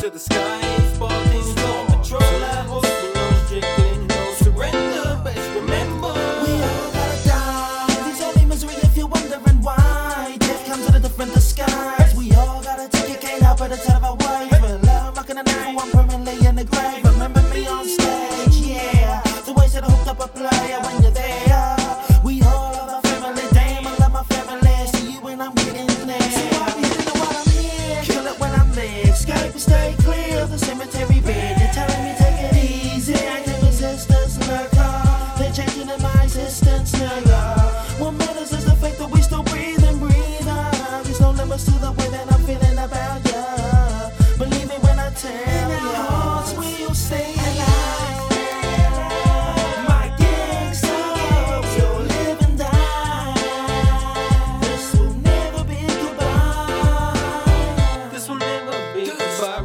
To the sky, sparkling storm patrol. I hope you know strictly no surrender. Best remember, we all gotta die. These only misery if you're wondering why. Death comes in a different disguise. We all gotta take it, can't help but it's out of our way. For love, rockin' a knife, I'm permanently in the grave. Remember me on stage, yeah. The ways that I hooked up a player when you're there. We all love our family, damn, I love my family. See you when I'm getting there. So I'll be hitting what I'm here, kill it when I'm there. Skype is stay. The cemetery bed, they're telling me take it easy. Active resistance, nigga. They're changing in my existence, nigga. What matters is the fact that we still breathe and breathe on. There's no limits to the way that I'm feeling about ya. Believe me when I tell ya. In our hearts we'll stay alive. My gangster, you'll live and die. This will never be goodbye. This will never be goodbye.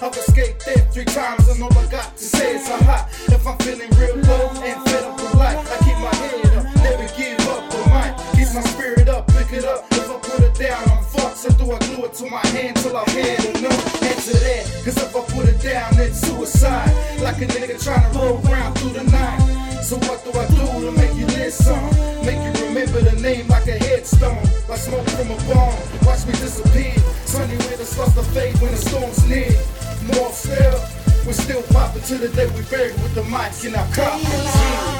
I've escaped death 3 times and all I got to say is I'm hot. If I'm feeling real low and fed up with life, I keep my head up, never give up on mine. Keep my spirit up, pick it up. If I put it down, I'm fucked. So do I glue it to my hand till I've had enough? Answer that, cause if I put it down, it's suicide. Like a nigga trying to roll around through the night. So what do I do to make you listen? Make you remember the name like a headstone. Like smoke from a bomb, watch me disappear. Sunny weather starts to fade when the storm's near. More still, we're still popping to the day we buried with the mics in our coffins.